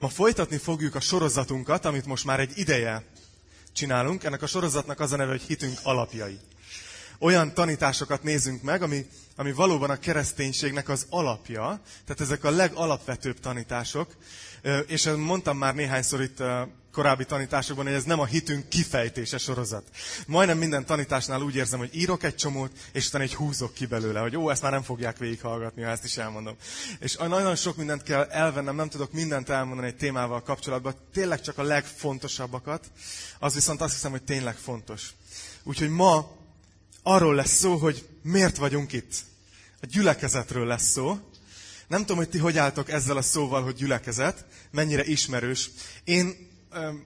Ma folytatni fogjuk a sorozatunkat, amit most már egy ideje csinálunk. Ennek a sorozatnak az a neve, hogy hitünk alapjai. Olyan tanításokat nézünk meg, ami valóban a kereszténységnek az alapja. Tehát ezek a legalapvetőbb tanítások. És mondtam már néhányszor itt korábbi tanításokban, hogy ez nem a hitünk kifejtése sorozat. Majdnem minden tanításnál úgy érzem, hogy írok egy csomót, és utána egy húzok ki belőle, hogy ezt már nem fogják végighallgatni, ha ezt is elmondom. És nagyon sok mindent kell elvennem, nem tudok mindent elmondani egy témával kapcsolatban, tényleg csak a legfontosabbakat, az viszont azt hiszem, hogy tényleg fontos. Úgyhogy ma arról lesz szó, hogy miért vagyunk itt. A gyülekezetről lesz szó. Nem tudom, hogy ti hogy álltok ezzel a szóval, hogy gyülekezet, mennyire ismerős.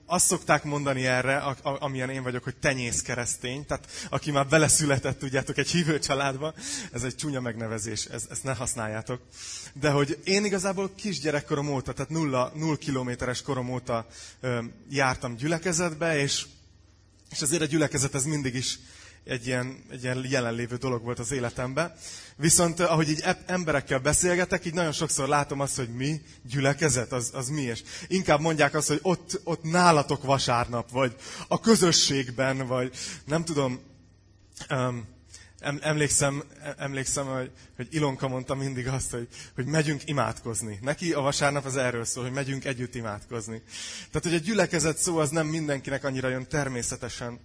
Azt szokták mondani erre, amilyen én vagyok, hogy tenyész keresztény, tehát aki már beleszületett, tudjátok, egy hívő családba, ez egy csúnya megnevezés, ezt ne használjátok. De hogy én igazából kisgyerekkorom óta, tehát 0 kilométeres korom óta jártam gyülekezetbe, és azért a gyülekezet ez mindig is egy ilyen jelenlévő dolog volt az életemben. Viszont ahogy így emberekkel beszélgetek, így nagyon sokszor látom azt, hogy mi gyülekezet, az mi, és inkább mondják azt, hogy ott nálatok vasárnap, vagy a közösségben, vagy nem tudom, emlékszem, hogy Ilonka mondta mindig azt, hogy megyünk imádkozni. Neki a vasárnap az erről szól, hogy megyünk együtt imádkozni. Tehát, hogy a gyülekezet szó az nem mindenkinek annyira jön természetesen.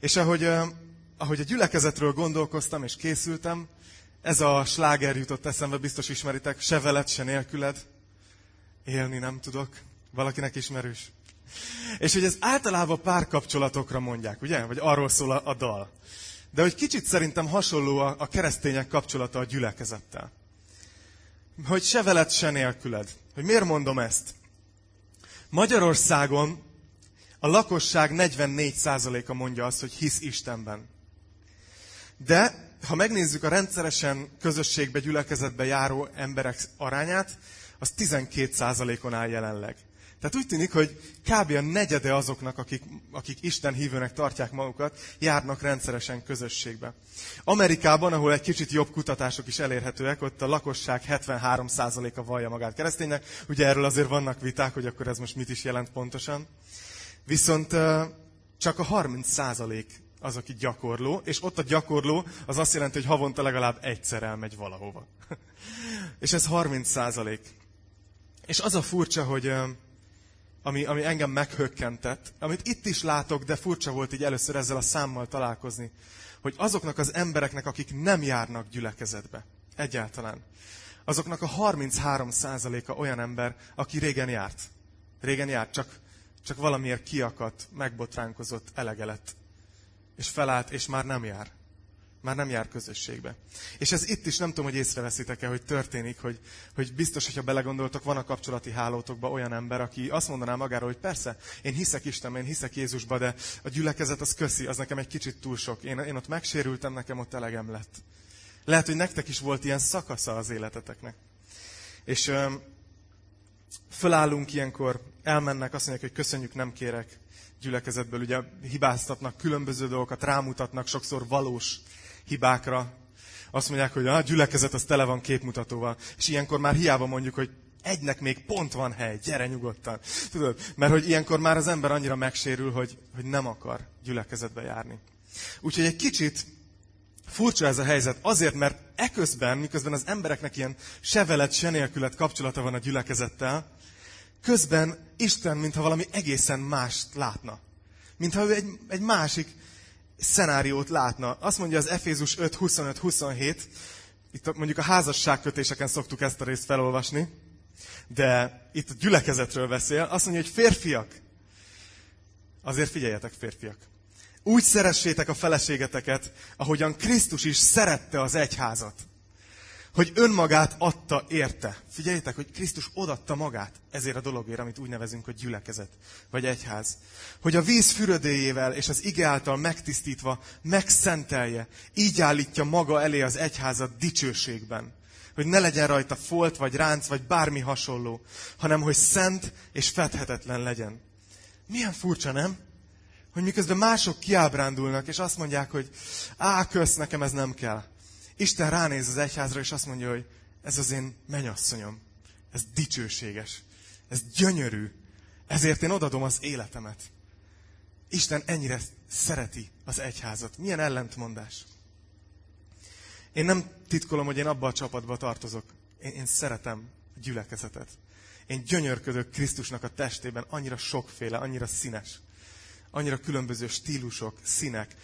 És ahogy a gyülekezetről gondolkoztam és készültem, ez a sláger jutott eszembe, biztos ismeritek, se veled, se nélküled, élni nem tudok. Valakinek ismerős. És hogy ez általában párkapcsolatokra mondják, ugye? Vagy arról szól a dal. De hogy kicsit szerintem hasonló a keresztények kapcsolata a gyülekezettel. Hogy se veled, se nélküled. Hogy miért mondom ezt? Magyarországon a lakosság 44%-a mondja azt, hogy hisz Istenben. De ha megnézzük a rendszeresen közösségbe, gyülekezetbe járó emberek arányát, az 12%-on áll jelenleg. Tehát úgy tűnik, hogy kb. A negyede azoknak, akik Isten hívőnek tartják magukat, járnak rendszeresen közösségbe. Amerikában, ahol egy kicsit jobb kutatások is elérhetőek, ott a lakosság 73%-a vallja magát kereszténynek. Ugye erről azért vannak viták, hogy akkor ez most mit is jelent pontosan. Viszont csak a 30% az, aki gyakorló, és ott a gyakorló az azt jelenti, hogy havonta legalább egyszer elmegy valahova. És ez 30%. És az a furcsa, hogy ami engem meghökkentett, amit itt is látok, de furcsa volt így először ezzel a számmal találkozni, hogy azoknak az embereknek, akik nem járnak gyülekezetbe egyáltalán, azoknak a 33%-a olyan ember, aki régen járt, csak valamiért kiakadt, megbotránkozott, elege lett, és felállt, és már nem jár közösségbe. És ez itt is, nem tudom, hogy észreveszitek-e, hogy történik, hogy biztos, hogyha belegondoltok, van a kapcsolati hálótokban olyan ember, aki azt mondaná magáról, hogy persze, én hiszek Istenben, én hiszek Jézusba, de a gyülekezet az köszi, az nekem egy kicsit túl sok. Én ott megsérültem, nekem ott elegem lett. Lehet, hogy nektek is volt ilyen szakasza az életeteknek. És fölállunk ilyenkor, elmennek, azt mondják, hogy köszönjük, nem kérek gyülekezetből. Ugye hibáztatnak különböző dolgokat, rámutatnak sokszor valós hibákra. Azt mondják, hogy a gyülekezet az tele van képmutatóval. És ilyenkor már hiába mondjuk, hogy egynek még pont van hely, gyere nyugodtan. Tudod? Mert hogy ilyenkor már az ember annyira megsérül, hogy nem akar gyülekezetbe járni. Úgyhogy egy kicsit furcsa ez a helyzet, azért, mert eközben, miközben az embereknek ilyen se veled, se nélküled kapcsolata van a gyülekezettel, közben Isten, mintha valami egészen mást látna. Mintha ő egy másik szenáriót látna. Azt mondja az Efézus 5:25-27, itt mondjuk a házasságkötéseken szoktuk ezt a részt felolvasni, de itt a gyülekezetről beszél, azt mondja, hogy férfiak, azért figyeljetek férfiak, úgy szeressétek a feleségeteket, ahogyan Krisztus is szerette az egyházat. Hogy önmagát adta érte. Figyeljétek, hogy Krisztus odaadta magát ezért a dologért, amit úgy nevezünk, hogy gyülekezet, vagy egyház. Hogy a víz fürdőjével és az ige által megtisztítva megszentelje, így állítja maga elé az egyházat dicsőségben. Hogy ne legyen rajta folt, vagy ránc, vagy bármi hasonló, hanem hogy szent és fedhetetlen legyen. Milyen furcsa, nem? Hogy miközben mások kiábrándulnak, és azt mondják, hogy kösz, nekem ez nem kell. Isten ránéz az egyházra, és azt mondja, hogy ez az én menyasszonyom, ez dicsőséges, Ez gyönyörű. Ezért én odadom az életemet. Isten ennyire szereti az egyházat. Milyen ellentmondás. Én nem titkolom, hogy én abba a csapatba tartozok. Én szeretem a gyülekezetet. Én gyönyörködök Krisztusnak a testében, annyira sokféle, annyira színes. Annyira különböző stílusok, színek,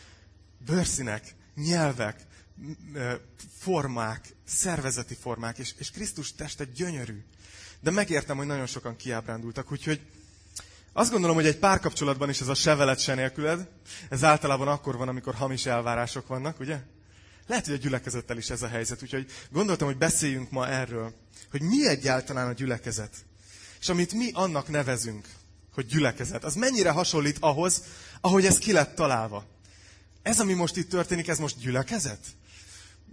bőrszínek, nyelvek, formák, szervezeti formák, és Krisztus teste gyönyörű. De megértem, hogy nagyon sokan kiábrándultak, úgyhogy azt gondolom, hogy egy párkapcsolatban is ez a se veled, se nélküled, ez általában akkor van, amikor hamis elvárások vannak, ugye? Lehet, hogy a gyülekezettel is ez a helyzet, úgyhogy gondoltam, hogy beszéljünk ma erről, hogy mi egyáltalán a gyülekezet, és amit mi annak nevezünk, hogy gyülekezet, az mennyire hasonlít ahhoz, ahogy ez ki lett találva. Ez, ami most itt történik, ez most gyülekezet?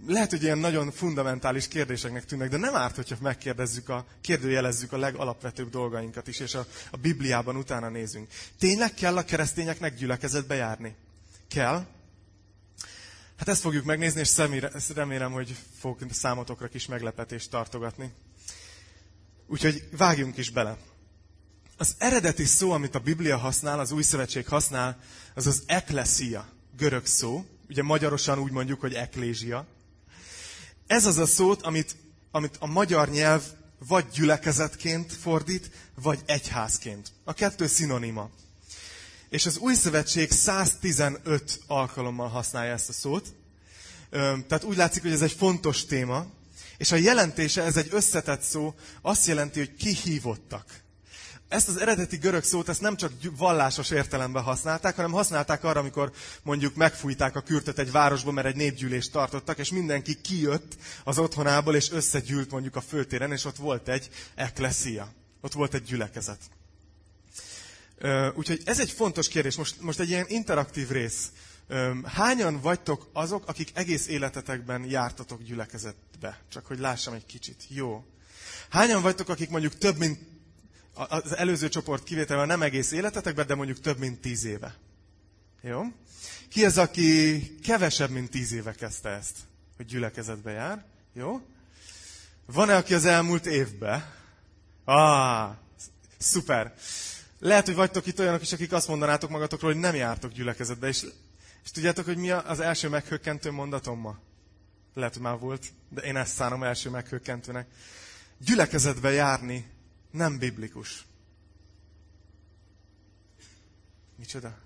Lehet, hogy ilyen nagyon fundamentális kérdéseknek tűnnek, de nem árt, hogyha kérdőjelezzük a legalapvetőbb dolgainkat is, és a Bibliában utána nézünk. Tényleg kell a keresztényeknek gyülekezetbe járni? Kell? Hát ezt fogjuk megnézni, és remélem, hogy fog számotokra kis meglepetést tartogatni. Úgyhogy vágjunk is bele. Az eredeti szó, amit a Biblia használ, az Új Szövetség használ, az az eklesia, görög szó. Ugye magyarosan úgy mondjuk, hogy eklézsia. Ez az a szót, amit a magyar nyelv vagy gyülekezetként fordít, vagy egyházként. A kettő szinonima. És az Új Szövetség 115 alkalommal használja ezt a szót. Tehát úgy látszik, hogy ez egy fontos téma. És a jelentése, ez egy összetett szó, azt jelenti, hogy kihívottak. Ezt az eredeti görög szót ezt nem csak vallásos értelemben használták, hanem használták arra, amikor mondjuk megfújták a kürtöt egy városba, mert egy népgyűlést tartottak, és mindenki kijött az otthonából, és összegyűlt mondjuk a főtéren, és ott volt egy eklesia, ott volt egy gyülekezet. Úgyhogy ez egy fontos kérdés, most egy ilyen interaktív rész. Hányan vagytok azok, akik egész életetekben jártatok gyülekezetbe? Csak hogy lássam egy kicsit. Jó. Hányan vagytok, akik mondjuk több mint az előző csoport kivételével nem egész életetekben, de mondjuk több mint 10 éve. Jó? Ki az, aki kevesebb, mint 10 éve kezdte ezt, hogy gyülekezetbe jár? Jó? Van-e, aki az elmúlt évben? Szuper! Lehet, hogy vagytok itt olyanok is, akik azt mondanátok magatokról, hogy nem jártok gyülekezetbe. És tudjátok, hogy mi az első meghökkentő mondatom ma? Lehet, hogy már volt, de én ezt szánom első meghökkentőnek. Gyülekezetbe járni nem biblikus. Micsoda?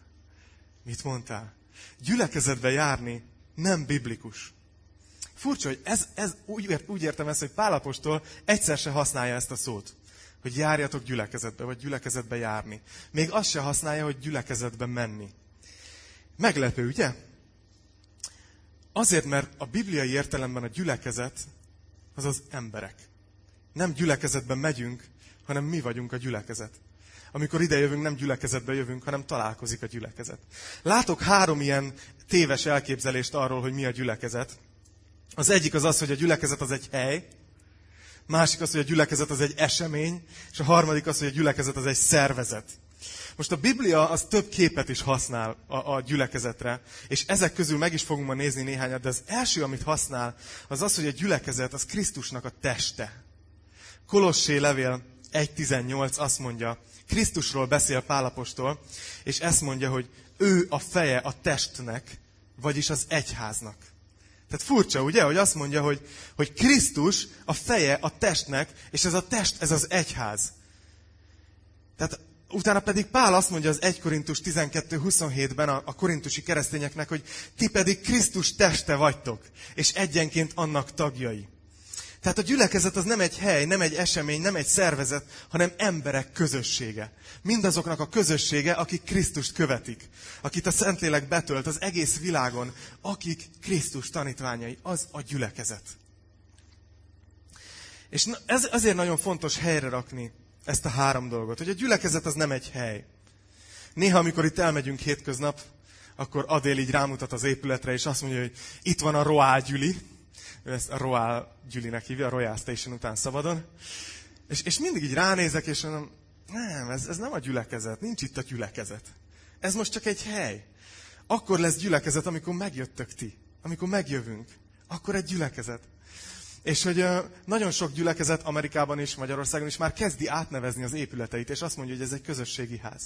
Mit mondtál? Gyülekezetbe járni nem biblikus. Furcsa, hogy ez úgy értem ezt, hogy Pál apostol egyszer se használja ezt a szót, hogy járjatok gyülekezetbe, vagy gyülekezetbe járni. Még azt se használja, hogy gyülekezetbe menni. Meglepő, ugye? Azért, mert a bibliai értelemben a gyülekezet az az emberek. Nem gyülekezetben megyünk, hanem mi vagyunk a gyülekezet. Amikor idejövünk, nem gyülekezetbe jövünk, hanem találkozik a gyülekezet. Látok 3 ilyen téves elképzelést arról, hogy mi a gyülekezet. Az egyik az az, hogy a gyülekezet az egy hely, másik az, hogy a gyülekezet az egy esemény, és a harmadik az, hogy a gyülekezet az egy szervezet. Most a Biblia az több képet is használ a gyülekezetre, és ezek közül meg is fogunk ma nézni néhányat, de az első, amit használ, az az, hogy a gyülekezet az Krisztusnak a teste. Kolossé levél 1.18 azt mondja, Krisztusról beszél Pál apostol, és ezt mondja, hogy ő a feje a testnek, vagyis az egyháznak. Tehát furcsa, ugye, hogy azt mondja, hogy Krisztus a feje a testnek, és ez a test, ez az egyház. Tehát utána pedig Pál azt mondja az 1 Korintus 12.27-ben a korintusi keresztényeknek, hogy ti pedig Krisztus teste vagytok, és egyenként annak tagjai. Tehát a gyülekezet az nem egy hely, nem egy esemény, nem egy szervezet, hanem emberek közössége. Mindazoknak a közössége, akik Krisztust követik. Akit a Szentlélek betölt az egész világon, akik Krisztus tanítványai. Az a gyülekezet. És ez azért nagyon fontos helyre rakni ezt a 3 dolgot. Hogy a gyülekezet az nem egy hely. Néha, amikor itt elmegyünk hétköznap, akkor Adél így rámutat az épületre, és azt mondja, hogy itt van a Royal Gyüli. Ő ezt a Royal Gyülinek hívja, a Royal Station után szabadon. És mindig így ránézek, és mondom, nem, ez nem a gyülekezet, nincs itt a gyülekezet. Ez most csak egy hely. Akkor lesz gyülekezet, amikor megjöttök ti, amikor megjövünk. Akkor egy gyülekezet. És hogy nagyon sok gyülekezet Amerikában és Magyarországon is már kezdi átnevezni az épületeit, és azt mondja, hogy ez egy közösségi ház.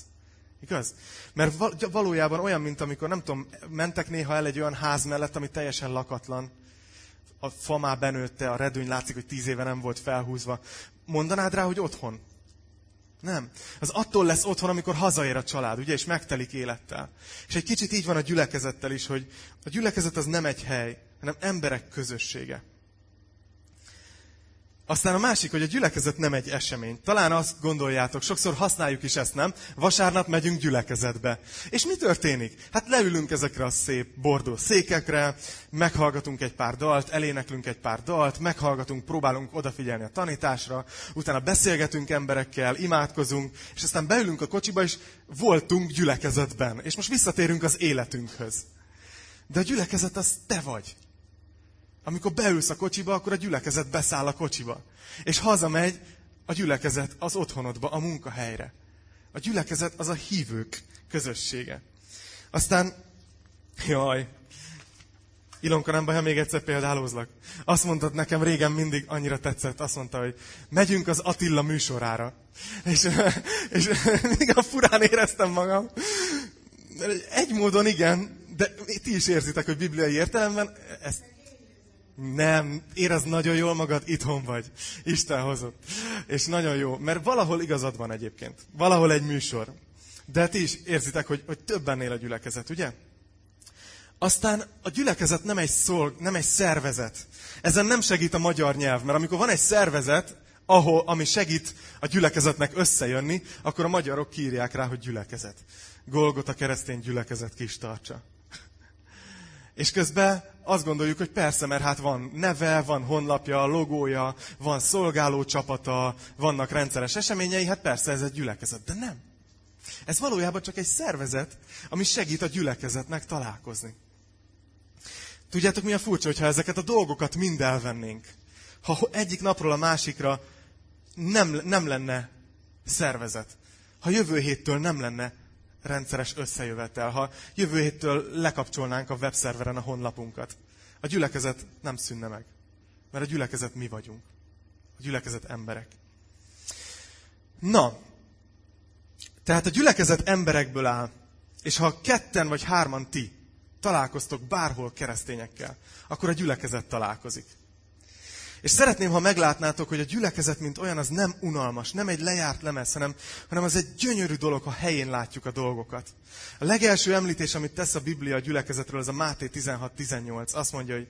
Igaz? Mert valójában olyan, mint amikor, nem tudom, mentek néha el egy olyan ház mellett, ami teljesen lakatlan. A fa már benőtte, a redőny látszik, hogy 10 éve nem volt felhúzva. Mondanád rá, hogy otthon? Nem. Az attól lesz otthon, amikor hazaér a család, ugye, és megtelik élettel. És egy kicsit így van a gyülekezettel is, hogy a gyülekezet az nem egy hely, hanem emberek közössége. Aztán a másik, hogy a gyülekezet nem egy esemény. Talán azt gondoljátok, sokszor használjuk is ezt, nem? Vasárnap megyünk gyülekezetbe. És mi történik? Hát leülünk ezekre a szép bordó székekre, meghallgatunk egy pár dalt, eléneklünk egy pár dalt, meghallgatunk, próbálunk odafigyelni a tanításra, utána beszélgetünk emberekkel, imádkozunk, és aztán beülünk a kocsiba, és voltunk gyülekezetben. És most visszatérünk az életünkhöz. De a gyülekezet az te vagy. Amikor beülsz a kocsiba, akkor a gyülekezet beszáll a kocsiba. És hazamegy a gyülekezet az otthonodba, a munkahelyre. A gyülekezet az a hívők közössége. Aztán, jaj, Ilonka, nem baj, ha még egyszer példálózlak. Azt mondtad nekem régen, mindig annyira tetszett, azt mondta, hogy megyünk az Attila műsorára. És a furán éreztem magam. Egy módon igen, de ti is érzitek, hogy bibliai értelemben ezt... Nem, érezd nagyon jól magad, itthon vagy. Isten hozott. És nagyon jó, mert valahol igazad van egyébként. Valahol egy műsor. De ti is érzitek, hogy többennél a gyülekezet, ugye? Aztán a gyülekezet nem egy szervezet. Ezen nem segít a magyar nyelv, mert amikor van egy szervezet, ami segít a gyülekezetnek összejönni, akkor a magyarok kiírják rá, hogy gyülekezet. Golgota keresztény gyülekezet ki is tartsa. És közben azt gondoljuk, hogy persze, mert hát van neve, van honlapja, logója, van szolgálócsapata, vannak rendszeres eseményei, hát persze ez egy gyülekezet, de nem. Ez valójában csak egy szervezet, ami segít a gyülekezetnek találkozni. Tudjátok, mi a furcsa, hogyha ezeket a dolgokat mind elvennénk? Ha egyik napról a másikra nem lenne szervezet, ha jövő héttől nem lenne rendszeres összejövetel, ha jövő héttől lekapcsolnánk a webszerveren a honlapunkat. A gyülekezet nem szűnne meg, mert a gyülekezet mi vagyunk. A gyülekezet emberek. Na, tehát a gyülekezet emberekből áll, és ha 2-3 ti találkoztok bárhol keresztényekkel, akkor a gyülekezet találkozik. És szeretném, ha meglátnátok, hogy a gyülekezet, mint olyan, az nem unalmas, nem egy lejárt lemez, hanem az egy gyönyörű dolog, ha helyén látjuk a dolgokat. A legelső említés, amit tesz a Biblia a gyülekezetről, az a Máté 16:18. Azt mondja, hogy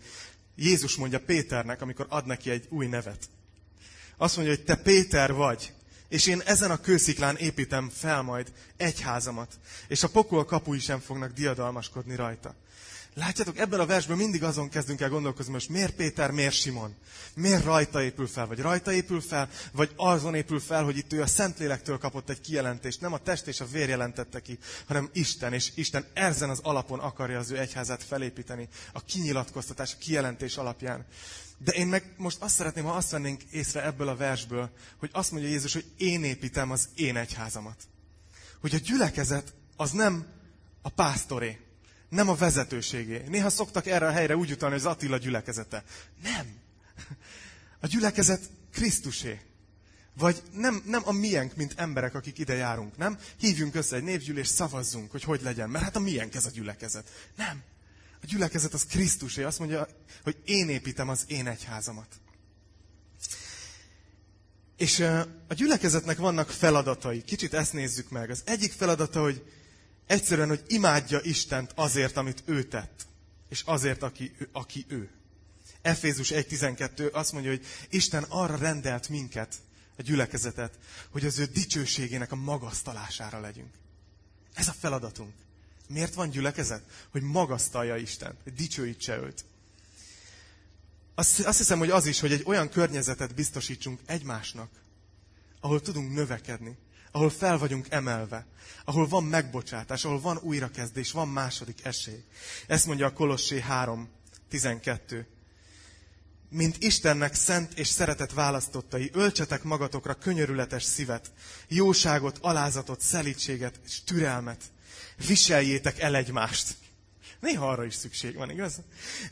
Jézus mondja Péternek, amikor ad neki egy új nevet. Azt mondja, hogy te Péter vagy, és én ezen a kősziklán építem fel majd egyházamat, és a pokol kapui sem fognak diadalmaskodni rajta. Látjátok, ebben a versben mindig azon kezdünk el gondolkozni, most miért Péter, miért Simon? Miért rajta épül fel, vagy azon épül fel, hogy itt ő a Szentlélektől kapott egy kijelentést. Nem a test és a vér jelentette ki, hanem Isten, és Isten ezen az alapon akarja az ő egyházát felépíteni, a kinyilatkoztatás, a kijelentés alapján. De én meg most azt szeretném, ha azt vennénk észre ebből a versből, hogy azt mondja Jézus, hogy én építem az én egyházamat. Hogy a gyülekezet az nem a pásztoré. Nem a vezetőségé. Néha szoktak erre a helyre úgy utalni, hogy az Attila gyülekezete. Nem. A gyülekezet Krisztusé. Vagy nem a miénk, mint emberek, akik ide járunk, nem? Hívjunk össze egy népgyűlést, szavazzunk, hogy legyen. Mert hát a miénk ez a gyülekezet. Nem. A gyülekezet az Krisztusé. Azt mondja, hogy én építem az én egyházamat. És a gyülekezetnek vannak feladatai. Kicsit ezt nézzük meg. Az egyik feladata, hogy egyszerűen, hogy imádja Istent azért, amit ő tett, és azért, aki ő. Efézus 1:12 azt mondja, hogy Isten arra rendelt minket, a gyülekezetet, hogy az ő dicsőségének a magasztalására legyünk. Ez a feladatunk. Miért van gyülekezet? Hogy magasztalja Istent, hogy dicsőítse őt. Azt hiszem, hogy az is, hogy egy olyan környezetet biztosítsunk egymásnak, ahol tudunk növekedni. Ahol fel vagyunk emelve, ahol van megbocsátás, ahol van újrakezdés, van második esély. Ezt mondja a Kolossé 3:12. Mint Istennek szent és szeretett választottai, öltsetek magatokra könyörületes szívet, jóságot, alázatot, szelídséget és türelmet. Viseljétek el egymást. Néha arra is szükség van, igaz?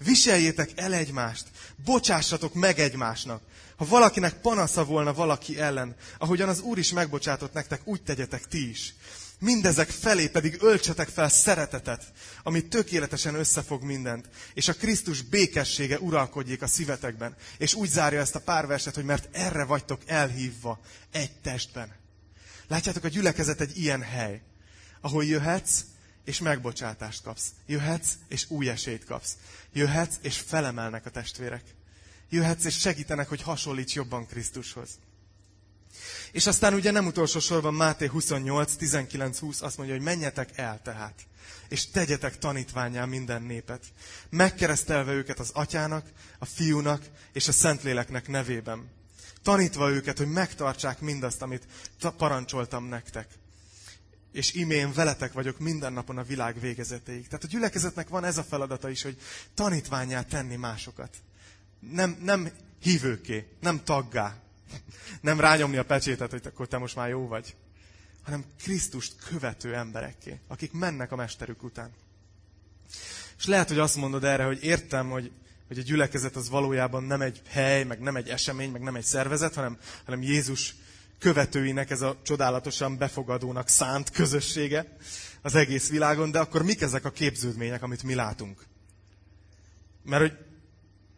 Viseljétek el egymást, bocsássatok meg egymásnak. Ha valakinek panasza volna valaki ellen, ahogyan az Úr is megbocsátott nektek, úgy tegyetek ti is. Mindezek felé pedig öltsetek fel szeretetet, ami tökéletesen összefog mindent, és a Krisztus békessége uralkodjék a szívetekben. És úgy zárja ezt a pár verset, hogy mert erre vagytok elhívva egy testben. Látjátok, a gyülekezet egy ilyen hely, ahol jöhetsz, és megbocsátást kapsz. Jöhetsz, és új esélyt kapsz. Jöhetsz, és felemelnek a testvérek. Jöhetsz, és segítenek, hogy hasonlíts jobban Krisztushoz. És aztán ugye nem utolsó sorban Máté 28, 19-20 azt mondja, hogy menjetek el tehát, és tegyetek tanítvánnyá minden népet, megkeresztelve őket az Atyának, a Fiúnak és a Szentléleknek nevében. Tanítva őket, hogy megtartsák mindazt, amit parancsoltam nektek. És imén veletek vagyok minden napon a világ végezetéig. Tehát a gyülekezetnek van ez a feladata is, hogy tanítvánnyá tenni másokat. Nem hívőké, nem taggá. Nem rányomni a pecsétet, hogy akkor te most már jó vagy. Hanem Krisztust követő emberekké, akik mennek a mesterük után. És lehet, hogy azt mondod erre, hogy értem, hogy a gyülekezet az valójában nem egy hely, meg nem egy esemény, meg nem egy szervezet, hanem Jézus követőinek ez a csodálatosan befogadónak szánt közössége az egész világon, de akkor mik ezek a képződmények, amit mi látunk? Mert hogy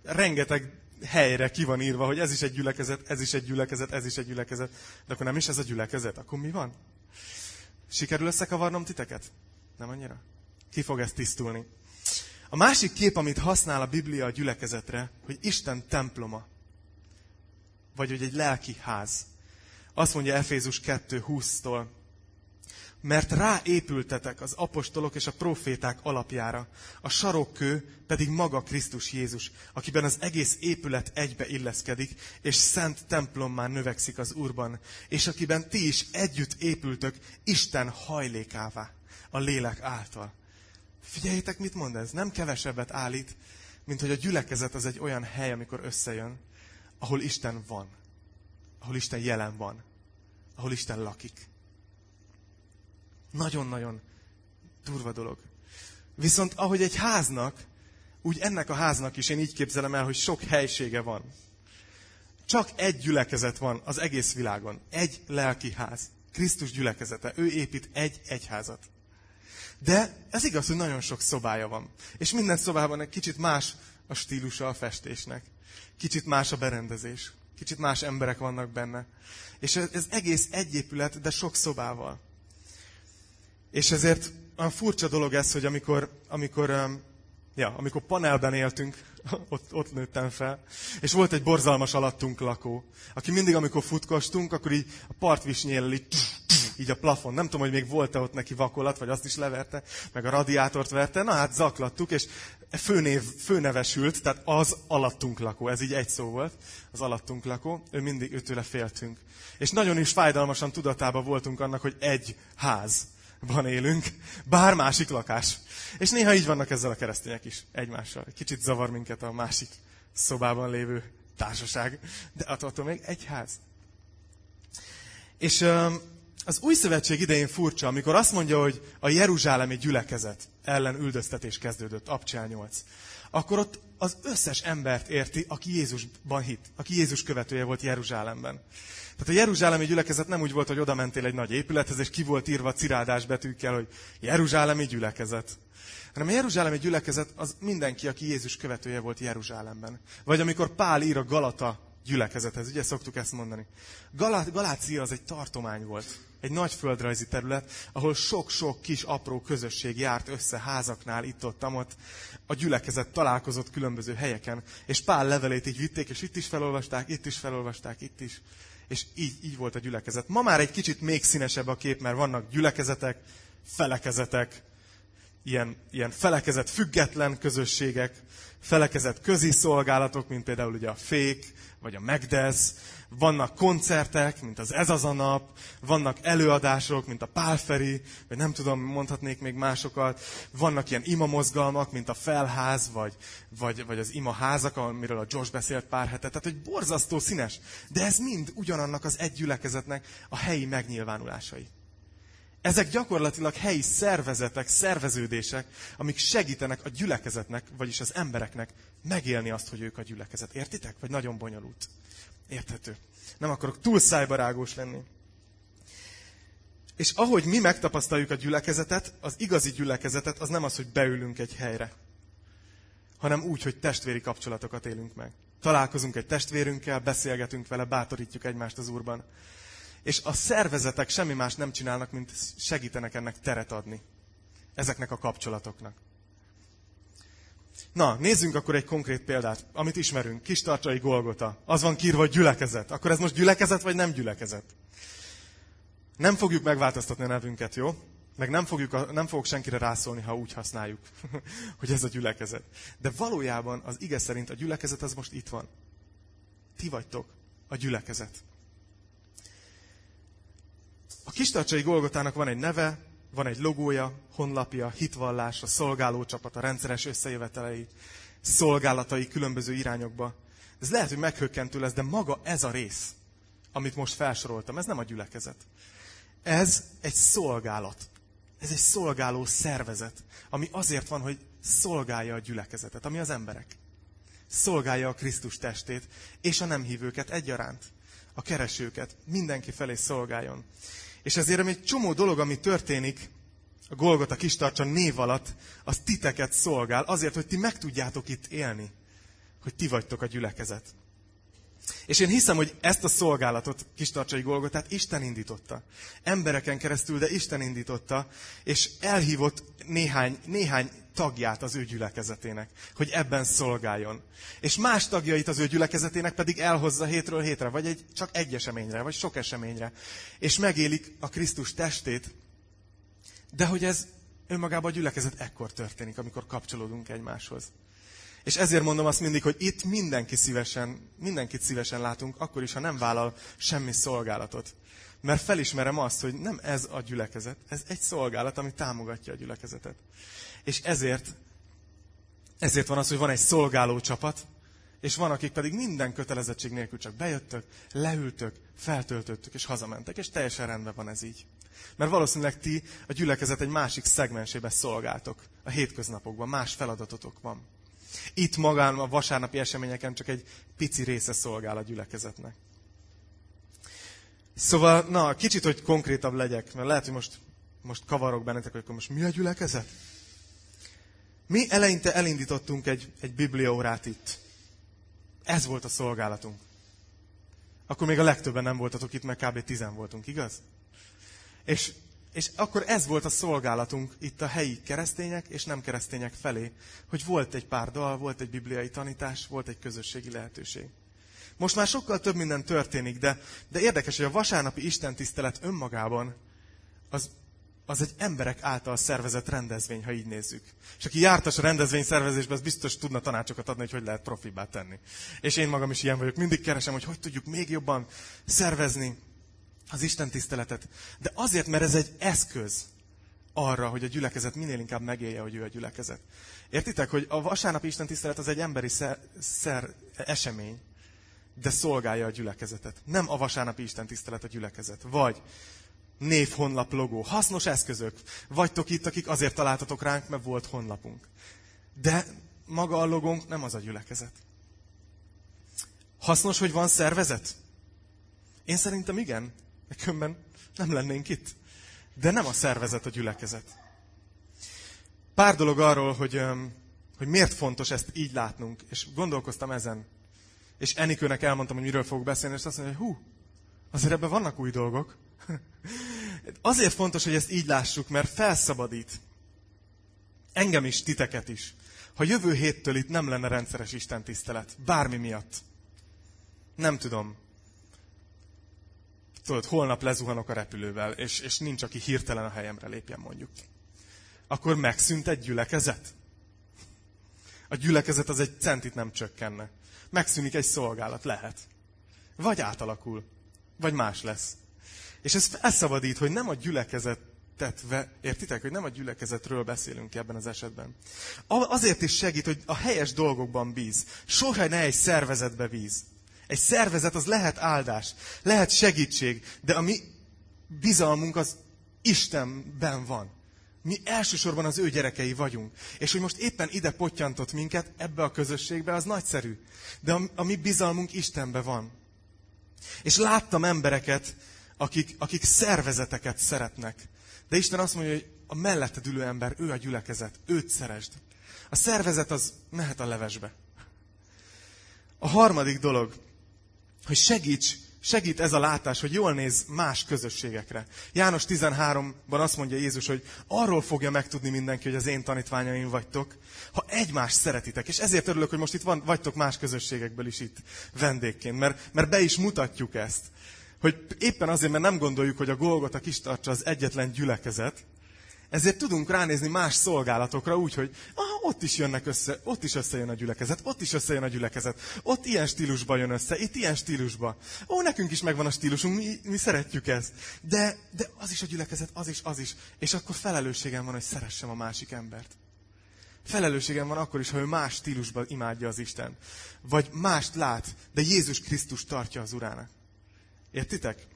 rengeteg helyre ki van írva, hogy ez is egy gyülekezet, ez is egy gyülekezet, ez is egy gyülekezet, de akkor nem is ez a gyülekezet, akkor mi van? Sikerül összekavarnom titeket? Nem annyira? Ki fog ezt tisztulni? A másik kép, amit használ a Biblia a gyülekezetre, hogy Isten temploma, vagy hogy egy lelki ház. Azt mondja Efézus 2:20-tól, mert ráépültetek az apostolok és a proféták alapjára, a sarokkő pedig maga Krisztus Jézus, akiben az egész épület egybe illeszkedik, és szent templommá növekszik az Úrban, és akiben ti is együtt épültök Isten hajlékává, a lélek által. Figyeljétek, mit mond ez? Nem kevesebbet állít, mint hogy a gyülekezet az egy olyan hely, amikor összejön, ahol Isten van, ahol Isten jelen van, ahol Isten lakik. Nagyon-nagyon durva dolog. Viszont ahogy egy háznak, úgy ennek a háznak is, én így képzelem el, hogy sok helysége van. Csak egy gyülekezet van az egész világon. Egy lelki ház. Krisztus gyülekezete. Ő épít egy egyházat. De ez igaz, hogy nagyon sok szobája van. És minden szobában egy kicsit más a stílusa a festésnek. Kicsit más a berendezés. Kicsit más emberek vannak benne. És ez egész egy épület, de sok szobával. És ezért olyan furcsa dolog ez, hogy amikor panelben éltünk, ott nőttem fel, és volt egy borzalmas alattunk lakó, aki mindig, amikor futkostunk, akkor így a partvisnyéllel így a plafon. Nem tudom, hogy még volt-e ott neki vakolat, vagy azt is leverte, meg a radiátort verte. Na hát zaklattuk, és főnevesült, tehát az alattunk lakó. Ez így egy szó volt, az alattunk lakó. Őtőle féltünk. És nagyon is fájdalmasan tudatában voltunk annak, hogy egy házban élünk, bár másik lakás. És néha így vannak ezzel a keresztények is, egymással. Kicsit zavar minket a másik szobában lévő társaság. De attól még egy ház. És az új szövetség idején furcsa, amikor azt mondja, hogy a jeruzsálemi gyülekezet ellen üldöztetés kezdődött, Abcsel 8, akkor ott az összes embert érti, aki Jézusban hitt, aki Jézus követője volt Jeruzsálemben. Tehát a jeruzsálemi gyülekezet nem úgy volt, hogy oda mentél egy nagy épülethez, és ki volt írva cirádás betűkkel, hogy jeruzsálemi gyülekezet. Hanem a jeruzsálemi gyülekezet az mindenki, aki Jézus követője volt Jeruzsálemben. Vagy amikor Pál ír a Galata gyülekezethez, ugye szoktuk ezt mondani. Galácia az egy tartomány volt. Egy nagy földrajzi terület, ahol sok-sok kis apró közösség járt össze házaknál, itt-ott. A gyülekezet találkozott különböző helyeken, és Pál levelét így vitték, és itt is felolvasták. És így volt a gyülekezet. Ma már egy kicsit még színesebb a kép, mert vannak gyülekezetek, felekezetek, ilyen felekezet független közösségek, felekezet köziszolgálatok, mint például ugye a Fék, vagy a Megdesz, vannak koncertek, mint az Ez az a nap, vannak előadások, mint a Pálferi, vagy nem tudom, mondhatnék még másokat, vannak ilyen imamozgalmak, mint a Felház, vagy az imaházak, amiről a Josh beszélt pár hete. Tehát, hogy borzasztó színes, de ez mind ugyanannak az egy gyülekezetnek a helyi megnyilvánulásai. Ezek gyakorlatilag helyi szervezetek, szerveződések, amik segítenek a gyülekezetnek, vagyis az embereknek megélni azt, hogy ők a gyülekezet. Értitek? Vagy nagyon bonyolult? Érthető. Nem akarok túl szájbarágós lenni. És ahogy mi megtapasztaljuk a gyülekezetet, az igazi gyülekezetet, az nem az, hogy beülünk egy helyre, hanem úgy, hogy testvéri kapcsolatokat élünk meg. Találkozunk egy testvérünkkel, beszélgetünk vele, bátorítjuk egymást az Úrban. És a szervezetek semmi más nem csinálnak, mint segítenek ennek teret adni. Ezeknek a kapcsolatoknak. Na, nézzünk akkor egy konkrét példát, amit ismerünk. Kistarcsai Golgota. Az van kiírva, hogy gyülekezet. Akkor ez most gyülekezet, vagy nem gyülekezet? Nem fogjuk megváltoztatni a nevünket, jó? Meg nem fogok senkire rászólni, ha úgy használjuk, hogy ez a gyülekezet. De valójában az ige szerint a gyülekezet az most itt van. Ti vagytok a gyülekezet. A Kistarcsai Golgotának van egy neve, van egy logója, honlapja, hitvallása, szolgálócsapata, rendszeres összejövetelei, szolgálatai különböző irányokba. Ez lehet, hogy meghökkentő lesz, de maga ez a rész, amit most felsoroltam, ez nem a gyülekezet. Ez egy szolgálat. Ez egy szolgáló szervezet, ami azért van, hogy szolgálja a gyülekezetet, ami az emberek. Szolgálja a Krisztus testét és a nem hívőket egyaránt, a keresőket, mindenki felé szolgáljon. És ezért egy csomó dolog, ami történik a Golgota Kistarcsa név alatt, az titeket szolgál, azért, hogy ti meg tudjátok itt élni, hogy ti vagytok a gyülekezet. És én hiszem, hogy ezt a szolgálatot, Kistarcsai Golgotát Isten indította. Embereken keresztül, de Isten indította, és elhívott néhány tagját az ő gyülekezetének, hogy ebben szolgáljon. És más tagjait az ő gyülekezetének pedig elhozza hétről hétre, vagy csak egy eseményre, vagy sok eseményre. És megélik a Krisztus testét, de hogy ez önmagában a gyülekezet ekkor történik, amikor kapcsolódunk egymáshoz. És ezért mondom azt mindig, hogy itt mindenkit szívesen látunk, akkor is, ha nem vállal semmi szolgálatot. Mert felismerem azt, hogy nem ez a gyülekezet, ez egy szolgálat, ami támogatja a gyülekezetet. És ezért van az, hogy van egy szolgáló csapat, és van, akik pedig minden kötelezettség nélkül csak bejöttök, leültök, feltöltöttük, és hazamentek, és teljesen rendben van ez így. Mert valószínűleg ti a gyülekezet egy másik szegmensébe szolgáltok a hétköznapokban, más feladatotok van. Itt magán a vasárnapi eseményeken csak egy pici része szolgál a gyülekezetnek. Szóval, na, kicsit, hogy konkrétabb legyek, mert lehet, hogy most kavarok bennetek, hogy akkor most mi a gyülekezet? Mi eleinte elindítottunk egy bibliaórát itt. Ez volt a szolgálatunk. Akkor még a legtöbben nem voltatok itt, mert kb. 10 voltunk, igaz? És akkor ez volt a szolgálatunk itt a helyi keresztények és nem keresztények felé, hogy volt egy pár dal, volt egy bibliai tanítás, volt egy közösségi lehetőség. Most már sokkal több minden történik, de érdekes, hogy a vasárnapi istentisztelet önmagában az egy emberek által szervezett rendezvény, ha így nézzük. És aki jártas a rendezvény szervezésben, az biztos tudna tanácsokat adni, hogy lehet profibbá tenni. És én magam is ilyen vagyok, mindig keresem, hogy tudjuk még jobban szervezni az Isten tiszteletet. De azért, mert ez egy eszköz arra, hogy a gyülekezet minél inkább megélje, hogy ő a gyülekezet. Értitek, hogy a vasárnapi Isten tisztelet az egy emberi esemény, de szolgálja a gyülekezetet. Nem a vasárnapi Isten tisztelet a gyülekezet. Vagy név, honlap, logó. Hasznos eszközök. Vagytok itt, akik azért találtatok ránk, mert volt honlapunk. De maga a logónk nem az a gyülekezet. Hasznos, hogy van szervezet? Én szerintem igen. Különben nem lennénk itt. De nem a szervezet a gyülekezet. Pár dolog arról, hogy miért fontos ezt így látnunk. És gondolkoztam ezen. És Enikőnek elmondtam, hogy miről fogok beszélni, és azt mondja, hogy azért ebben vannak új dolgok. Azért fontos, hogy ezt így lássuk, mert felszabadít. Engem is, titeket is. Ha jövő héttől itt nem lenne rendszeres istentisztelet. Bármi miatt. Nem tudom. Tudod, holnap lezuhanok a repülővel, és nincs, aki hirtelen a helyemre lépjen, mondjuk. Akkor megszűnt egy gyülekezet? A gyülekezet az egy centit nem csökkenne. Megszűnik egy szolgálat, lehet. Vagy átalakul, vagy más lesz. És ez felszabadít, hogy nem a gyülekezetet, értitek, hogy nem a gyülekezetről beszélünk ebben az esetben. Azért is segít, hogy a helyes dolgokban bíz. Soha ne egy szervezetbe bíz. Egy szervezet az lehet áldás, lehet segítség, de a mi bizalmunk az Istenben van. Mi elsősorban az ő gyerekei vagyunk. És hogy most éppen ide pottyantott minket, ebbe a közösségbe, az nagyszerű. De a mi bizalmunk Istenben van. És láttam embereket, akik szervezeteket szeretnek. De Isten azt mondja, hogy a melletted ülő ember, ő a gyülekezet, őt szeresd. A szervezet az mehet a levesbe. A harmadik dolog, hogy segít ez a látás, hogy jól néz más közösségekre. János 13-ban azt mondja Jézus, hogy arról fogja megtudni mindenki, hogy az én tanítványaim vagytok, ha egymást szeretitek. És ezért örülök, hogy most itt vagytok más közösségekből is itt vendégként, mert be is mutatjuk ezt. Hogy éppen azért, mert nem gondoljuk, hogy a Golgota Kistarcsa az egyetlen gyülekezet, ezért tudunk ránézni más szolgálatokra úgy, hogy ott is jönnek össze, ott is összejön a gyülekezet, ott is összejön a gyülekezet, ott ilyen stílusba jön össze, itt ilyen stílusba. Nekünk is megvan a stílusunk, mi szeretjük ezt. De az is a gyülekezet, az is. És akkor felelősségem van, hogy szeressem a másik embert. Felelősségem van akkor is, ha ő más stílusban imádja az Isten. Vagy mást lát, de Jézus Krisztus tartja az urának. Értitek?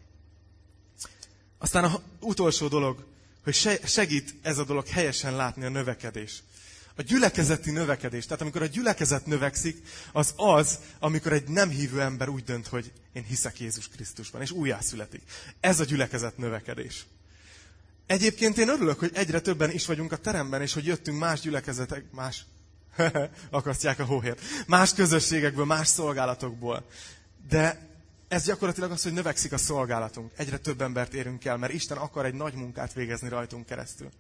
Aztán az utolsó dolog, hogy segít ez a dolog helyesen látni a növekedés. A gyülekezeti növekedés. Tehát amikor a gyülekezet növekszik, az, amikor egy nem hívő ember úgy dönt, hogy én hiszek Jézus Krisztusban, és újjászületik. Ez a gyülekezet növekedés. Egyébként én örülök, hogy egyre többen is vagyunk a teremben, és hogy jöttünk más gyülekezetek, más akasztják a hóhért, más közösségekből, más szolgálatokból. De ez gyakorlatilag az, hogy növekszik a szolgálatunk. Egyre több embert érünk el, mert Isten akar egy nagy munkát végezni rajtunk keresztül.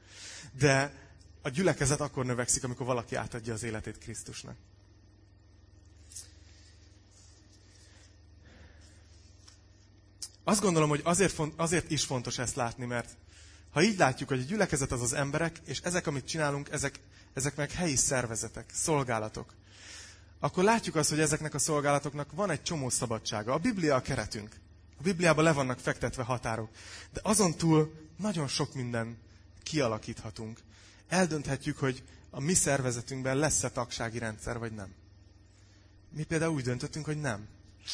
De a gyülekezet akkor növekszik, amikor valaki átadja az életét Krisztusnak. Azt gondolom, hogy azért is fontos ezt látni, mert ha így látjuk, hogy a gyülekezet az az emberek, és ezek, amit csinálunk, ezek meg helyi szervezetek, szolgálatok, akkor látjuk azt, hogy ezeknek a szolgálatoknak van egy csomó szabadsága. A Biblia a keretünk. A Bibliában le vannak fektetve határok. De azon túl nagyon sok minden kialakíthatunk. Eldönthetjük, hogy a mi szervezetünkben lesz-e tagsági rendszer, vagy nem. Mi például úgy döntöttünk, hogy nem.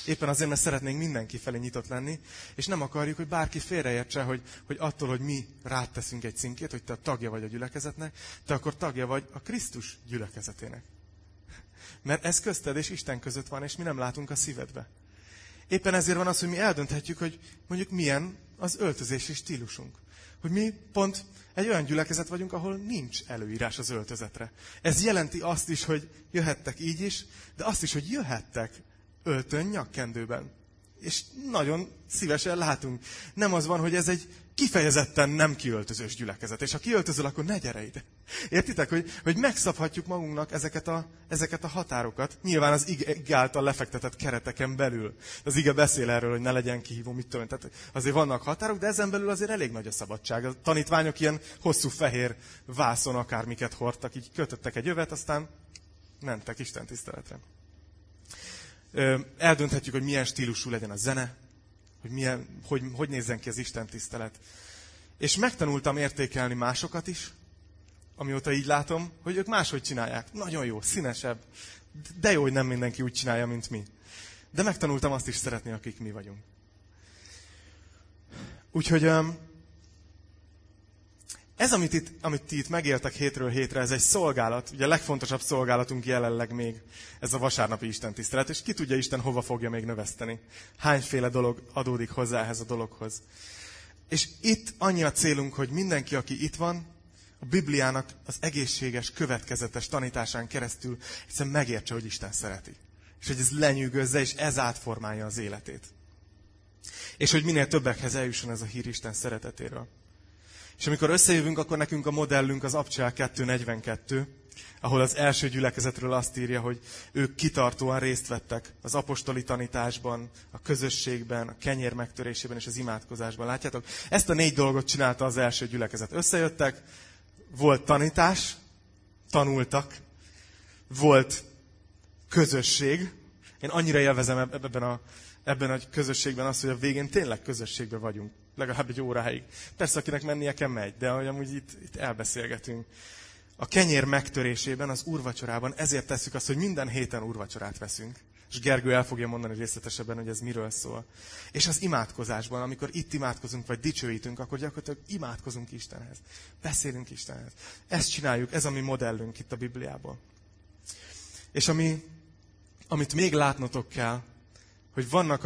Éppen azért, mert szeretnénk mindenki felé nyitott lenni, és nem akarjuk, hogy bárki félreértse, hogy attól, hogy mi ráteszünk egy címkét, hogy te tagja vagy a gyülekezetnek, te akkor tagja vagy a Krisztus gyülekezetének. Mert ez közted és Isten között van, és mi nem látunk a szívedbe. Éppen ezért van az, hogy mi eldönthetjük, hogy mondjuk milyen az öltözési stílusunk. Hogy mi pont egy olyan gyülekezet vagyunk, ahol nincs előírás az öltözetre. Ez jelenti azt is, hogy jöhettek így is, de azt is, hogy jöhettek öltön nyakkendőben. És nagyon szívesen látunk. Nem az van, hogy ez egy kifejezetten nem kiöltözős gyülekezet. És ha kiöltözöl, akkor ne gyere ide. Értitek, hogy megszabhatjuk magunknak ezeket a határokat. Nyilván az ige által lefektetett kereteken belül. Az ige beszél erről, hogy ne legyen kihívó, mit tudom. Tehát azért vannak határok, de ezen belül azért elég nagy a szabadság. A tanítványok ilyen hosszú fehér vászon akármiket hordtak, így kötöttek egy övet, aztán mentek Isten tiszteletre. Eldönthetjük, hogy milyen stílusú legyen a zene, hogy nézzen ki az Isten tisztelet. És megtanultam értékelni másokat is, amióta így látom, hogy ők máshogy csinálják. Nagyon jó, színesebb, de jó, hogy nem mindenki úgy csinálja, mint mi. De megtanultam azt is szeretni, akik mi vagyunk. Úgyhogy ez, amit ti itt megéltek hétről hétre, ez egy szolgálat, ugye a legfontosabb szolgálatunk jelenleg még ez a vasárnapi istentisztelet, és ki tudja Isten hova fogja még növeszteni. Hányféle dolog adódik hozzá ehhez a dologhoz. És itt annyi a célunk, hogy mindenki, aki itt van, a Bibliának az egészséges, következetes tanításán keresztül egyszerűen megértse, hogy Isten szereti. És hogy ez lenyűgözze, és ez átformálja az életét. És hogy minél többekhez eljusson ez a hír Isten szeretetéről. És amikor összejövünk, akkor nekünk a modellünk az Abcsel 2.42, ahol az első gyülekezetről azt írja, hogy ők kitartóan részt vettek az apostoli tanításban, a közösségben, a kenyér megtörésében és az imádkozásban. Látjátok? Ezt a 4 dolgot csinálta az első gyülekezet. Összejöttek, volt tanítás, tanultak, volt közösség. Én annyira élvezem ebben a közösségben azt, hogy a végén tényleg közösségben vagyunk. Legalább egy óráig. Persze, akinek mennie kell, megy, de hogy amúgy itt elbeszélgetünk. A kenyér megtörésében, az úrvacsorában ezért tesszük azt, hogy minden héten úrvacsorát veszünk. és Gergő el fogja mondani részletesebben, hogy ez miről szól. És az imádkozásban, amikor itt imádkozunk, vagy dicsőítünk, akkor gyakorlatilag imádkozunk Istenhez. Beszélünk Istenhez. Ezt csináljuk, ez a mi modellünk itt a Bibliában. És amit még látnotok kell, hogy vannak,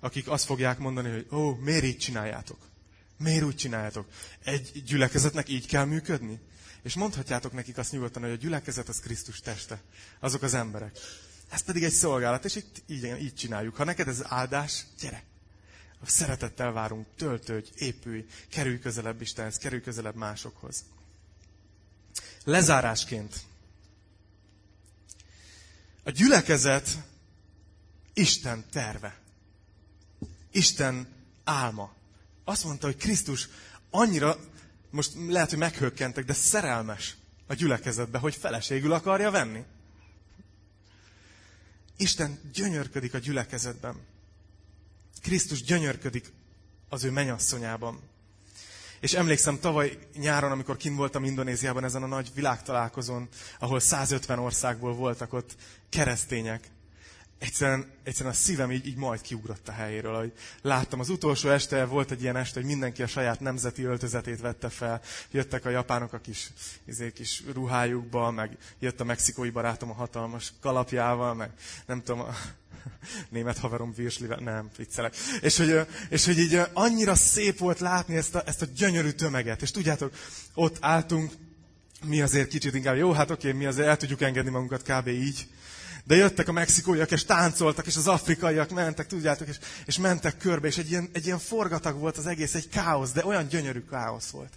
akik azt fogják mondani, hogy miért így csináljátok? Miért úgy csináljátok? Egy gyülekezetnek így kell működni? És mondhatjátok nekik azt nyugodtan, hogy a gyülekezet az Krisztus teste. Azok az emberek. Ez pedig egy szolgálat, és így csináljuk. Ha neked ez áldás, gyere! Szeretettel várunk, töltődj, épülj, kerülj közelebb Istenhez, kerülj közelebb másokhoz. Lezárásként. A gyülekezet Isten terve. Isten álma. Azt mondta, hogy Krisztus annyira, most lehet, hogy meghökkentek, de szerelmes a gyülekezetbe, hogy feleségül akarja venni. Isten gyönyörködik a gyülekezetben. Krisztus gyönyörködik az ő menyasszonyában. És emlékszem tavaly nyáron, amikor kint voltam Indonéziában ezen a nagy világtalálkozón, ahol 150 országból voltak ott keresztények. Egyszerűen a szívem így majd kiugrott a helyéről, hogy láttam. Az utolsó este volt egy ilyen este, hogy mindenki a saját nemzeti öltözetét vette fel. Jöttek a japánok a kis ruhájukba, meg jött a mexikói barátom a hatalmas kalapjával, meg nem tudom, a német haverom virslivel, nem, viccelek. És hogy így annyira szép volt látni ezt a gyönyörű tömeget. És tudjátok, ott álltunk, mi azért kicsit inkább, mi azért el tudjuk engedni magunkat kb. Így. De jöttek a mexikóiak, és táncoltak, és az afrikaiak mentek, tudjátok, és mentek körbe, és egy ilyen forgatag volt az egész, egy káosz, de olyan gyönyörű káosz volt.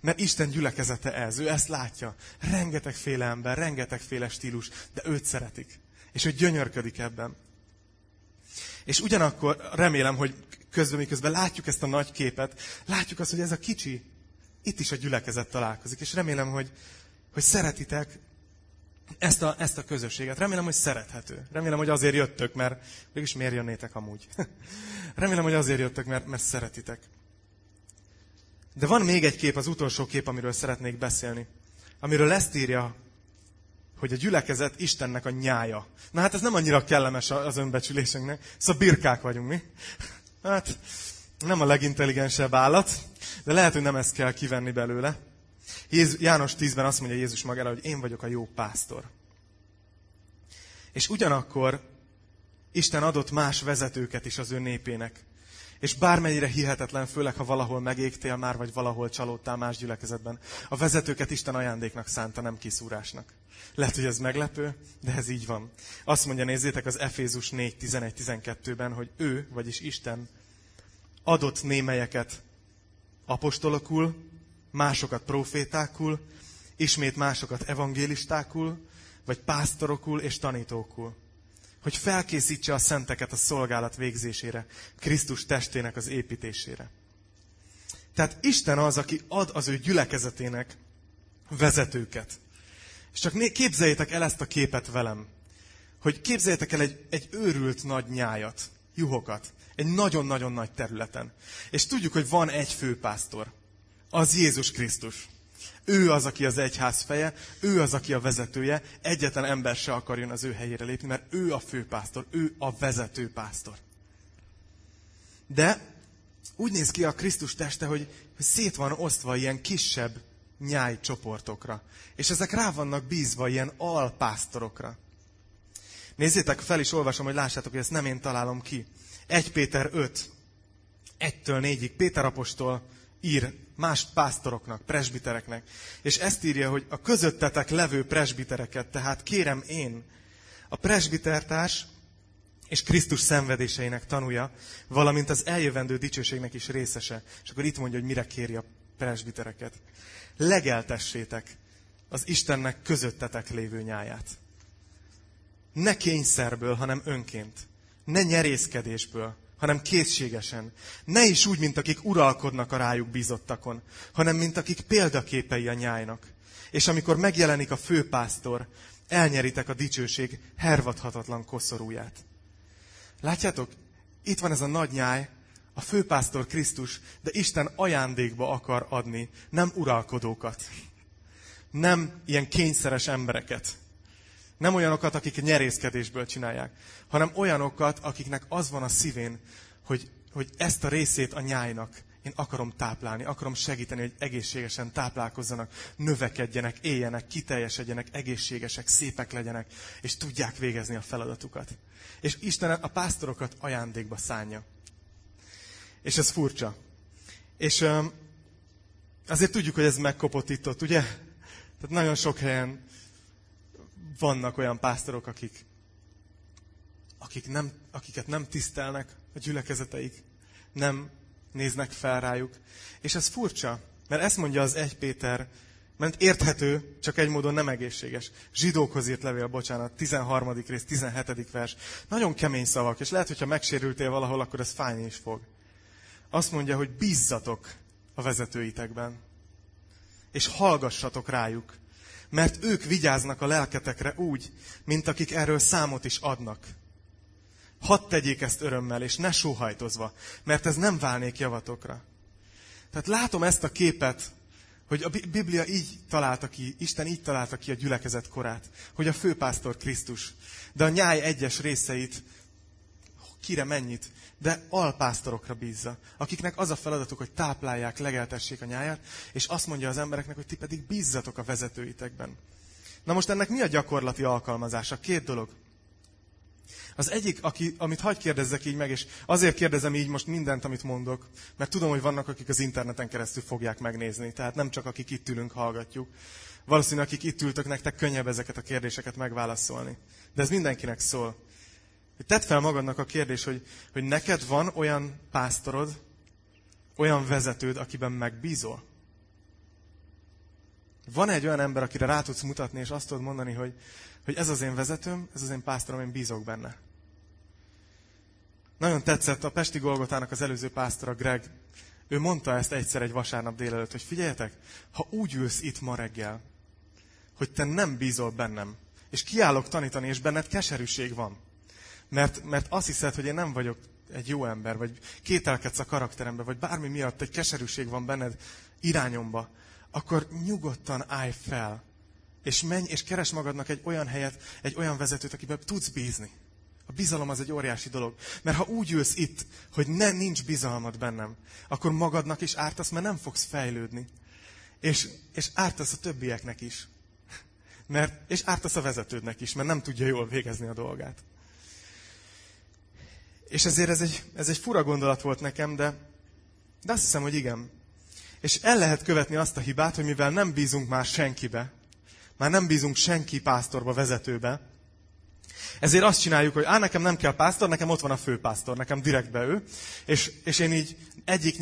Mert Isten gyülekezete ez, ő ezt látja. Rengetegféle ember, rengetegféle stílus, de őt szeretik. És ő gyönyörködik ebben. És ugyanakkor remélem, hogy miközben látjuk ezt a nagy képet, látjuk azt, hogy ez a kicsi, itt is a gyülekezet találkozik, és remélem, hogy szeretitek ezt a közösséget. Remélem, hogy szerethető. Remélem, hogy azért jöttök, mert mégis miért jönnétek amúgy? Remélem, hogy azért jöttök, mert szeretitek. De van még egy kép, az utolsó kép, amiről szeretnék beszélni. Amiről ezt írja, hogy a gyülekezet Istennek a nyája. Na hát ez nem annyira kellemes az önbecsülésünknek. Szóval birkák vagyunk mi. Hát nem a legintelligensebb állat, de lehet, hogy nem ezt kell kivenni belőle. János 10-ben azt mondja Jézus magára, hogy én vagyok a jó pásztor. És ugyanakkor Isten adott más vezetőket is az ő népének. És bármennyire hihetetlen, főleg ha valahol megégtél már, vagy valahol csalódtál más gyülekezetben, a vezetőket Isten ajándéknak szánta, nem kiszúrásnak. Lehet, hogy ez meglepő, de ez így van. Azt mondja, nézzétek az Efézus 4:11-12-ben, hogy ő, vagyis Isten adott némelyeket apostolokul, másokat profétákul, ismét másokat evangélistákul, vagy pásztorokul és tanítókul. Hogy felkészítse a szenteket a szolgálat végzésére, Krisztus testének az építésére. Tehát Isten az, aki ad az ő gyülekezetének vezetőket. És csak képzeljétek el ezt a képet velem, hogy képzeljétek el egy őrült nagy nyájat, juhokat, egy nagyon-nagyon nagy területen. És tudjuk, hogy van egy főpásztor. Az Jézus Krisztus. Ő az, aki az egyház feje, ő az, aki a vezetője, egyetlen ember se akarjon az ő helyére lépni, mert ő a főpásztor, ő a vezető pásztor. De úgy néz ki a Krisztus teste, hogy szét van osztva ilyen kisebb nyájcsoportokra. És ezek rá vannak bízva ilyen alpásztorokra. Nézzétek, fel is olvasom, hogy lássátok, hogy ezt nem én találom ki. 1 Péter 5, 1-4-ig Péter apostol ír más pásztoroknak, presbitereknek. És ezt írja, hogy a közöttetek levő presbitereket, tehát kérem én, a presbitertárs és Krisztus szenvedéseinek tanúja, valamint az eljövendő dicsőségnek is részese. És akkor itt mondja, hogy mire kéri a presbitereket. Legeltessétek az Istennek közöttetek lévő nyáját. Ne kényszerből, hanem önként. Ne nyerészkedésből, hanem készségesen. Ne is úgy, mint akik uralkodnak a rájuk bízottakon, hanem mint akik példaképei a nyájnak. És amikor megjelenik a főpásztor, elnyeritek a dicsőség hervadhatatlan koszorúját. Látjátok? Itt van ez a nagy nyáj, a főpásztor Krisztus, de Isten ajándékba akar adni, nem uralkodókat. Nem ilyen kényszeres embereket. Nem olyanokat, akik nyerészkedésből csinálják, hanem olyanokat, akiknek az van a szívén, hogy ezt a részét a nyájnak én akarom táplálni, akarom segíteni, hogy egészségesen táplálkozzanak, növekedjenek, éljenek, kiteljesedjenek, egészségesek, szépek legyenek, és tudják végezni a feladatukat. És Isten a pásztorokat ajándékba szánja. És ez furcsa. És azért tudjuk, hogy ez megkopott itt, ugye? Tehát nagyon sok helyen vannak olyan pásztorok, akiket nem tisztelnek a gyülekezeteik, nem néznek fel rájuk. És ez furcsa, mert ezt mondja az 1 Péter, mert érthető, csak egy módon nem egészséges. Zsidókhoz írt levél, 13. rész, 17. vers. Nagyon kemény szavak, és lehet, hogyha megsérültél valahol, akkor ez fájni is fog. Azt mondja, hogy bízzatok a vezetőitekben, és hallgassatok rájuk, mert ők vigyáznak a lelketekre úgy, mint akik erről számot is adnak. Hadd tegyék ezt örömmel, és ne sóhajtozva, mert ez nem válnék javatokra. Tehát látom ezt a képet, hogy a Biblia így találta ki, Isten így találta ki a gyülekezet korát, hogy a főpásztor Krisztus, de a nyáj egyes részeit, kire mennyit, de alpásztorokra bízza, akiknek az a feladatuk, hogy táplálják, legeltessék a nyáját, és azt mondja az embereknek, hogy ti pedig bízzatok a vezetőitekben. Na most ennek mi a gyakorlati alkalmazása? Két dolog. Az egyik, amit hadd kérdezzek így meg, és azért kérdezem így most mindent, amit mondok, mert tudom, hogy vannak, akik az interneten keresztül fogják megnézni, tehát nem csak akik itt ülünk, hallgatjuk. Valószínűleg, akik itt ültök, nektek könnyebb ezeket a kérdéseket megválaszolni. De ez mindenkinek szól. Tedd fel magadnak a kérdés, hogy neked van olyan pásztorod, olyan vezetőd, akiben megbízol? Van egy olyan ember, akire rá tudsz mutatni, és azt tudod mondani, hogy ez az én vezetőm, ez az én pásztorom, én bízok benne. Nagyon tetszett a Pesti Golgotának az előző pásztora, Greg. Ő mondta ezt egyszer egy vasárnap délelőtt, hogy figyeljetek, ha úgy ülsz itt ma reggel, hogy te nem bízol bennem, és kiállok tanítani, és benned keserűség van, mert azt hiszed, hogy én nem vagyok egy jó ember, vagy kételkedsz a karakterembe, vagy bármi miatt egy keserűség van benned irányomba, akkor nyugodtan állj fel, és menj, és keresd magadnak egy olyan helyet, egy olyan vezetőt, akiben tudsz bízni. A bizalom az egy óriási dolog. Mert ha úgy ülsz itt, hogy nincs bizalmad bennem, akkor magadnak is ártasz, mert nem fogsz fejlődni. És ártasz a többieknek is. És ártasz a vezetődnek is, mert nem tudja jól végezni a dolgát. És ezért ez egy fura gondolat volt nekem, de azt hiszem, hogy igen. És el lehet követni azt a hibát, hogy mivel nem bízunk már senkibe, már nem bízunk senki pásztorba, vezetőbe, ezért azt csináljuk, hogy nekem nem kell pásztor, nekem ott van a főpásztor, nekem direktbe ő, és én így egyik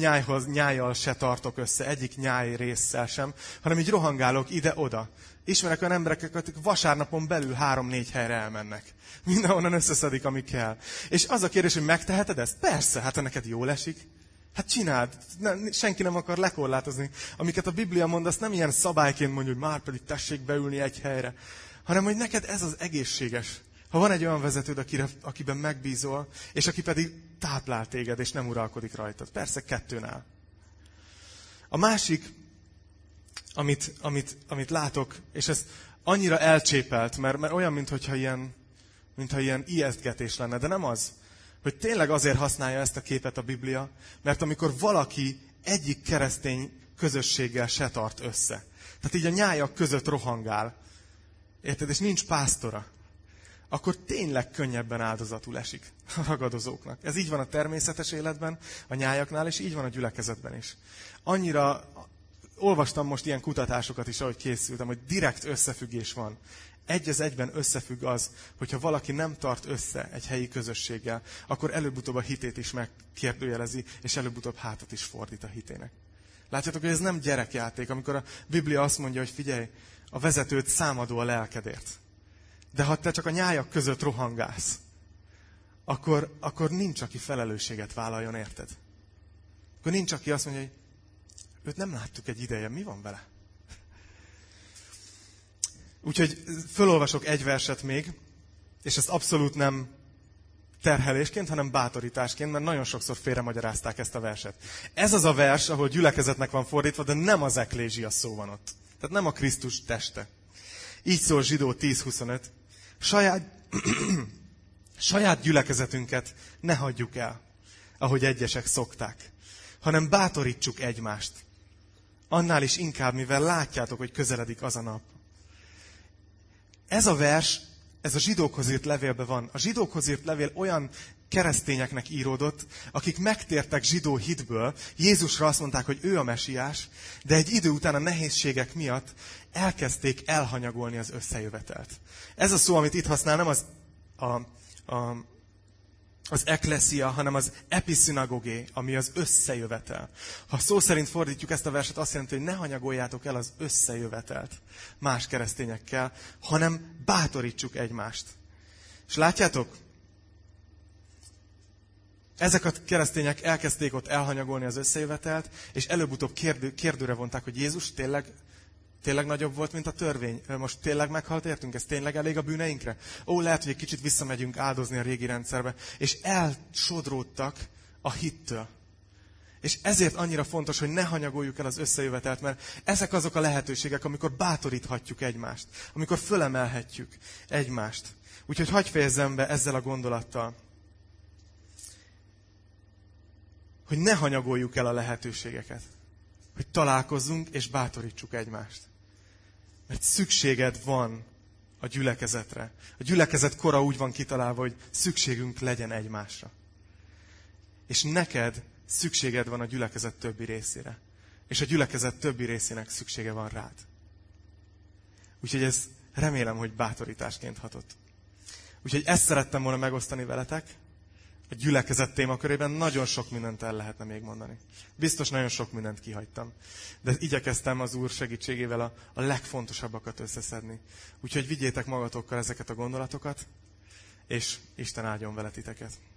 nyájjal se tartok össze, egyik nyáj résszel sem, hanem így rohangálok ide-oda. Ismerek olyan embereket, akik vasárnapon belül 3-4 helyre elmennek. Mindenhonnan összeszedik, ami kell. És az a kérdés, hogy megteheted ezt? Persze, hát ha neked jól esik. Hát csináld, senki nem akar lekorlátozni. Amiket a Biblia mond, azt nem ilyen szabályként mondja, hogy már pedig tessék beülni egy helyre, hanem hogy neked ez az egészséges. Ha van egy olyan vezetőd, akiben megbízol, és aki pedig táplál téged, és nem uralkodik rajtad. Persze kettőnál. A másik, amit látok, és ez annyira elcsépelt, mert olyan, mintha ilyen ijesztgetés lenne, de nem az. Hogy tényleg azért használja ezt a képet a Biblia, mert amikor valaki egyik keresztény közösséggel se tart össze. Tehát így a nyájak között rohangál. Érted? És nincs pásztora. Akkor tényleg könnyebben áldozatul esik a ragadozóknak. Ez így van a természetes életben, a nyájaknál, és így van a gyülekezetben is. Annyira olvastam most ilyen kutatásokat is, ahogy készültem, hogy direkt összefüggés van. Egy az egyben összefügg az, hogyha valaki nem tart össze egy helyi közösséggel, akkor előbb-utóbb a hitét is megkérdőjelezi, és előbb-utóbb hátat is fordít a hitének. Látjátok, hogy ez nem gyerekjáték, amikor a Biblia azt mondja, hogy figyelj, a vezetőd számadó a lelkedért. De ha te csak a nyájak között rohangálsz, akkor nincs, aki felelősséget vállaljon, érted? Akkor nincs, aki azt mondja, hogy őt nem láttuk egy ideje, mi van vele? Úgyhogy fölolvasok egy verset még, és ezt abszolút nem terhelésként, hanem bátorításként, mert nagyon sokszor félremagyarázták ezt a verset. Ez az a vers, ahol gyülekezetnek van fordítva, de nem az eklézsia szó van ott. Tehát nem a Krisztus teste. Így szól Zsidó 10:25. Saját gyülekezetünket ne hagyjuk el, ahogy egyesek szokták, hanem bátorítsuk egymást. Annál is inkább, mivel látjátok, hogy közeledik az a nap. Ez a vers, ez a zsidókhoz írt levélben van. A zsidókhoz írt levél olyan keresztényeknek íródott, akik megtértek zsidó hitből, Jézusra azt mondták, hogy ő a mesiás, de egy idő után a nehézségek miatt elkezdték elhanyagolni az összejövetelt. Ez a szó, amit itt használ, nem az eklesia, hanem az episzinagogé, ami az összejövetel. Ha szó szerint fordítjuk ezt a verset, azt jelenti, hogy ne hanyagoljátok el az összejövetelt más keresztényekkel, hanem bátorítsuk egymást. És látjátok? Ezek a keresztények elkezdték ott elhanyagolni az összejövetelt, és előbb-utóbb kérdőre vonták, hogy Jézus tényleg nagyobb volt, mint a törvény. Most tényleg meghalt, értünk? Ez tényleg elég a bűneinkre? Ó, lehet, hogy egy kicsit visszamegyünk áldozni a régi rendszerbe. És elsodródtak a hittől. És ezért annyira fontos, hogy ne hanyagoljuk el az összejövetelt, mert ezek azok a lehetőségek, amikor bátoríthatjuk egymást, amikor fölemelhetjük egymást. Úgyhogy hadd fejezzem be ezzel a gondolattal, hogy ne hanyagoljuk el a lehetőségeket, hogy találkozzunk és bátorítsuk egymást. Mert szükséged van a gyülekezetre. A gyülekezet kora úgy van kitalálva, hogy szükségünk legyen egymásra. És neked szükséged van a gyülekezet többi részére. És a gyülekezet többi részének szüksége van rád. Úgyhogy ez remélem, hogy bátorításként hatott. Úgyhogy ezt szerettem volna megosztani veletek. A gyülekezet témakörében nagyon sok mindent el lehetne még mondani. Biztos nagyon sok mindent kihagytam. De igyekeztem az Úr segítségével a legfontosabbakat összeszedni. Úgyhogy vigyétek magatokkal ezeket a gondolatokat, és Isten áldjon vele titeket.